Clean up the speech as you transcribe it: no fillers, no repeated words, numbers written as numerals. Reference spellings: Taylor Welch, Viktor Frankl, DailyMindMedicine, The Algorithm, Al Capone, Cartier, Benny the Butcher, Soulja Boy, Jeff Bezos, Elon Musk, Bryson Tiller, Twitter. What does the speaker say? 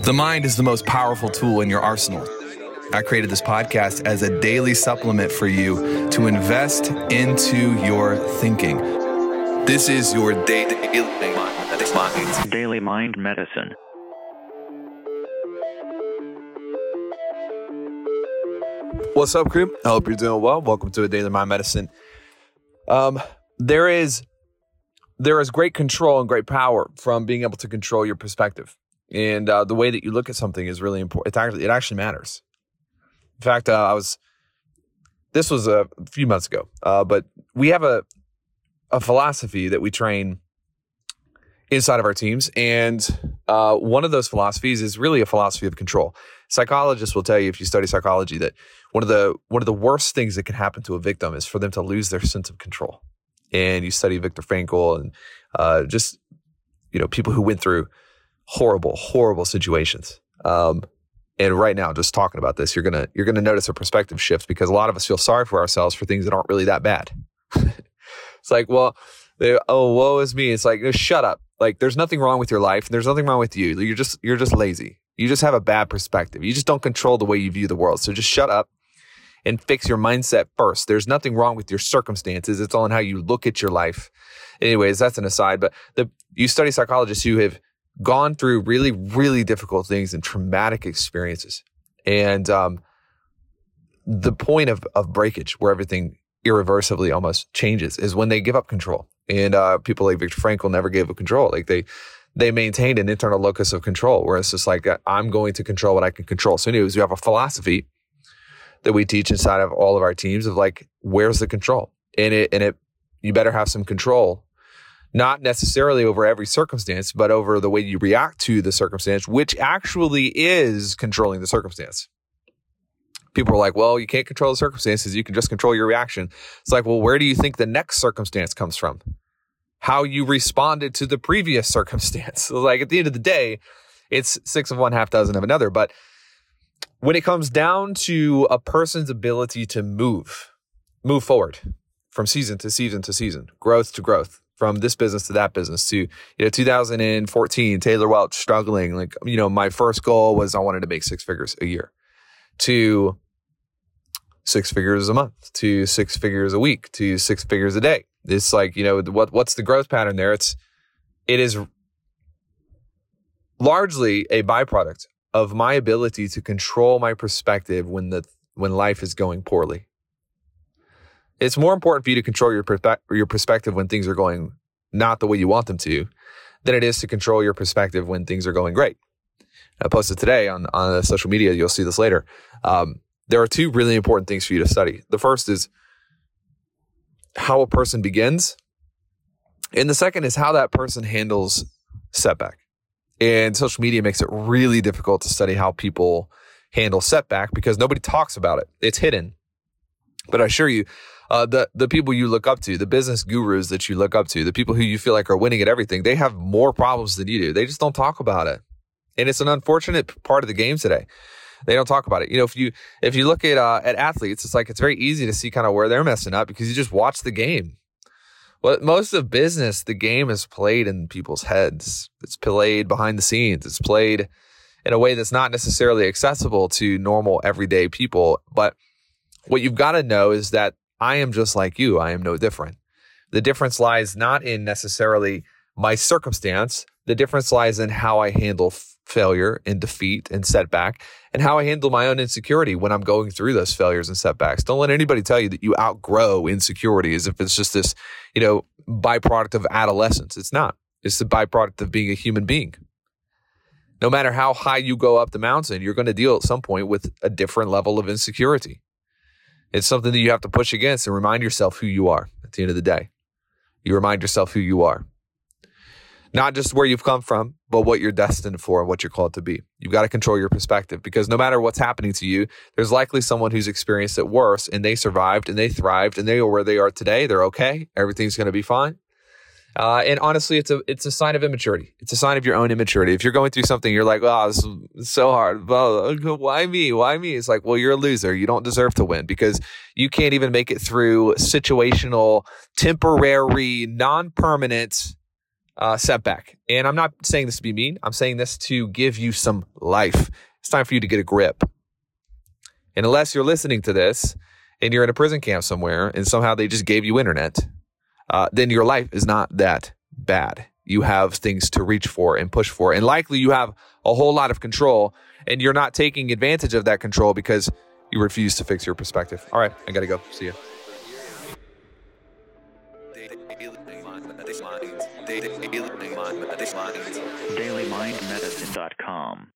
The mind is the most powerful tool in your arsenal. I created this podcast as a daily supplement for you to invest into your thinking. This is your Daily Mind Medicine. What's up, crew? I hope you're doing well. Welcome to Daily Mind Medicine. There is great control and great power from being able to control your perspective. And the way that you look at something is really important. It actually matters. In fact, this was a few months ago, but we have a philosophy that we train inside of our teams. And one of those philosophies is really a philosophy of control. Psychologists will tell you, if you study psychology, that one of the worst things that can happen to a victim is for them to lose their sense of control. And you study Viktor Frankl and people who went through horrible situations. And right now, just talking about this, you're gonna notice a perspective shift, because a lot of us feel sorry for ourselves for things that aren't really that bad. It's like, well, woe is me. It's like, shut up. Like, there's nothing wrong with your life. There's nothing wrong with you. You're just lazy. You just have a bad perspective. You just don't control the way you view the world. So just shut up and fix your mindset first. There's nothing wrong with your circumstances. It's all in how you look at your life. Anyways, that's an aside. But you study psychologists who have gone through really, really difficult things and traumatic experiences. And the point of breakage, where everything irreversibly almost changes, is when they give up control. And people like Viktor Frankl never gave up control. Like, they maintained an internal locus of control, where it's just like, I'm going to control what I can control. So anyways, we have a philosophy that we teach inside of all of our teams of, like, where's the control? And you better have some control. Not necessarily over every circumstance, but over the way you react to the circumstance, which actually is controlling the circumstance. People are like, well, you can't control the circumstances. You can just control your reaction. It's like, well, where do you think the next circumstance comes from? How you responded to the previous circumstance. Like, at the end of the day, it's six of one, half dozen of another. But when it comes down to a person's ability to move forward from season to season to season, growth to growth, from this business to that business, to 2014, Taylor Welch struggling. Like, my first goal was I wanted to make six figures a year, to six figures a month, to six figures a week, to six figures a day. It's like, what's the growth pattern there? It is largely a byproduct of my ability to control my perspective when life is going poorly. It's more important for you to control your perspective when things are going not the way you want them to than it is to control your perspective when things are going great. I posted today on social media. You'll see this later. There are two really important things for you to study. The first is how a person begins, and the second is how that person handles setback. And social media makes it really difficult to study how people handle setback because nobody talks about it. It's hidden. But I assure you, the people you look up to, the business gurus that you look up to, the people who you feel like are winning at everything, they have more problems than you do. They just don't talk about it. And it's an unfortunate part of the game today. They don't talk about it. If you look at athletes, it's like, it's very easy to see kind of where they're messing up because you just watch the game. Well, most of business, the game is played in people's heads. It's played behind the scenes. It's played in a way that's not necessarily accessible to normal everyday people. But what you've got to know is that I am just like you. I am no different. The difference lies not in necessarily my circumstance. The difference lies in how I handle failure and defeat and setback, and how I handle my own insecurity when I'm going through those failures and setbacks. Don't let anybody tell you that you outgrow insecurity as if it's just this, byproduct of adolescence. It's not. It's the byproduct of being a human being. No matter how high you go up the mountain, you're going to deal at some point with a different level of insecurity. It's something that you have to push against and remind yourself who you are at the end of the day. You remind yourself who you are. Not just where you've come from, but what you're destined for and what you're called to be. You've got to control your perspective, because no matter what's happening to you, there's likely someone who's experienced it worse, and they survived and they thrived and they are where they are today. They're okay. Everything's going to be fine. And honestly, it's a sign of immaturity. It's a sign of your own immaturity. If you're going through something, you're like, oh, this is so hard. Why me? Why me? It's like, well, you're a loser. You don't deserve to win, because you can't even make it through situational, temporary, non-permanent setback. And I'm not saying this to be mean. I'm saying this to give you some life. It's time for you to get a grip. And unless you're listening to this and you're in a prison camp somewhere and somehow they just gave you internet, then your life is not that bad. You have things to reach for and push for. And likely you have a whole lot of control and you're not taking advantage of that control because you refuse to fix your perspective. All right, I got to go. See you. DailyMindMedicine.com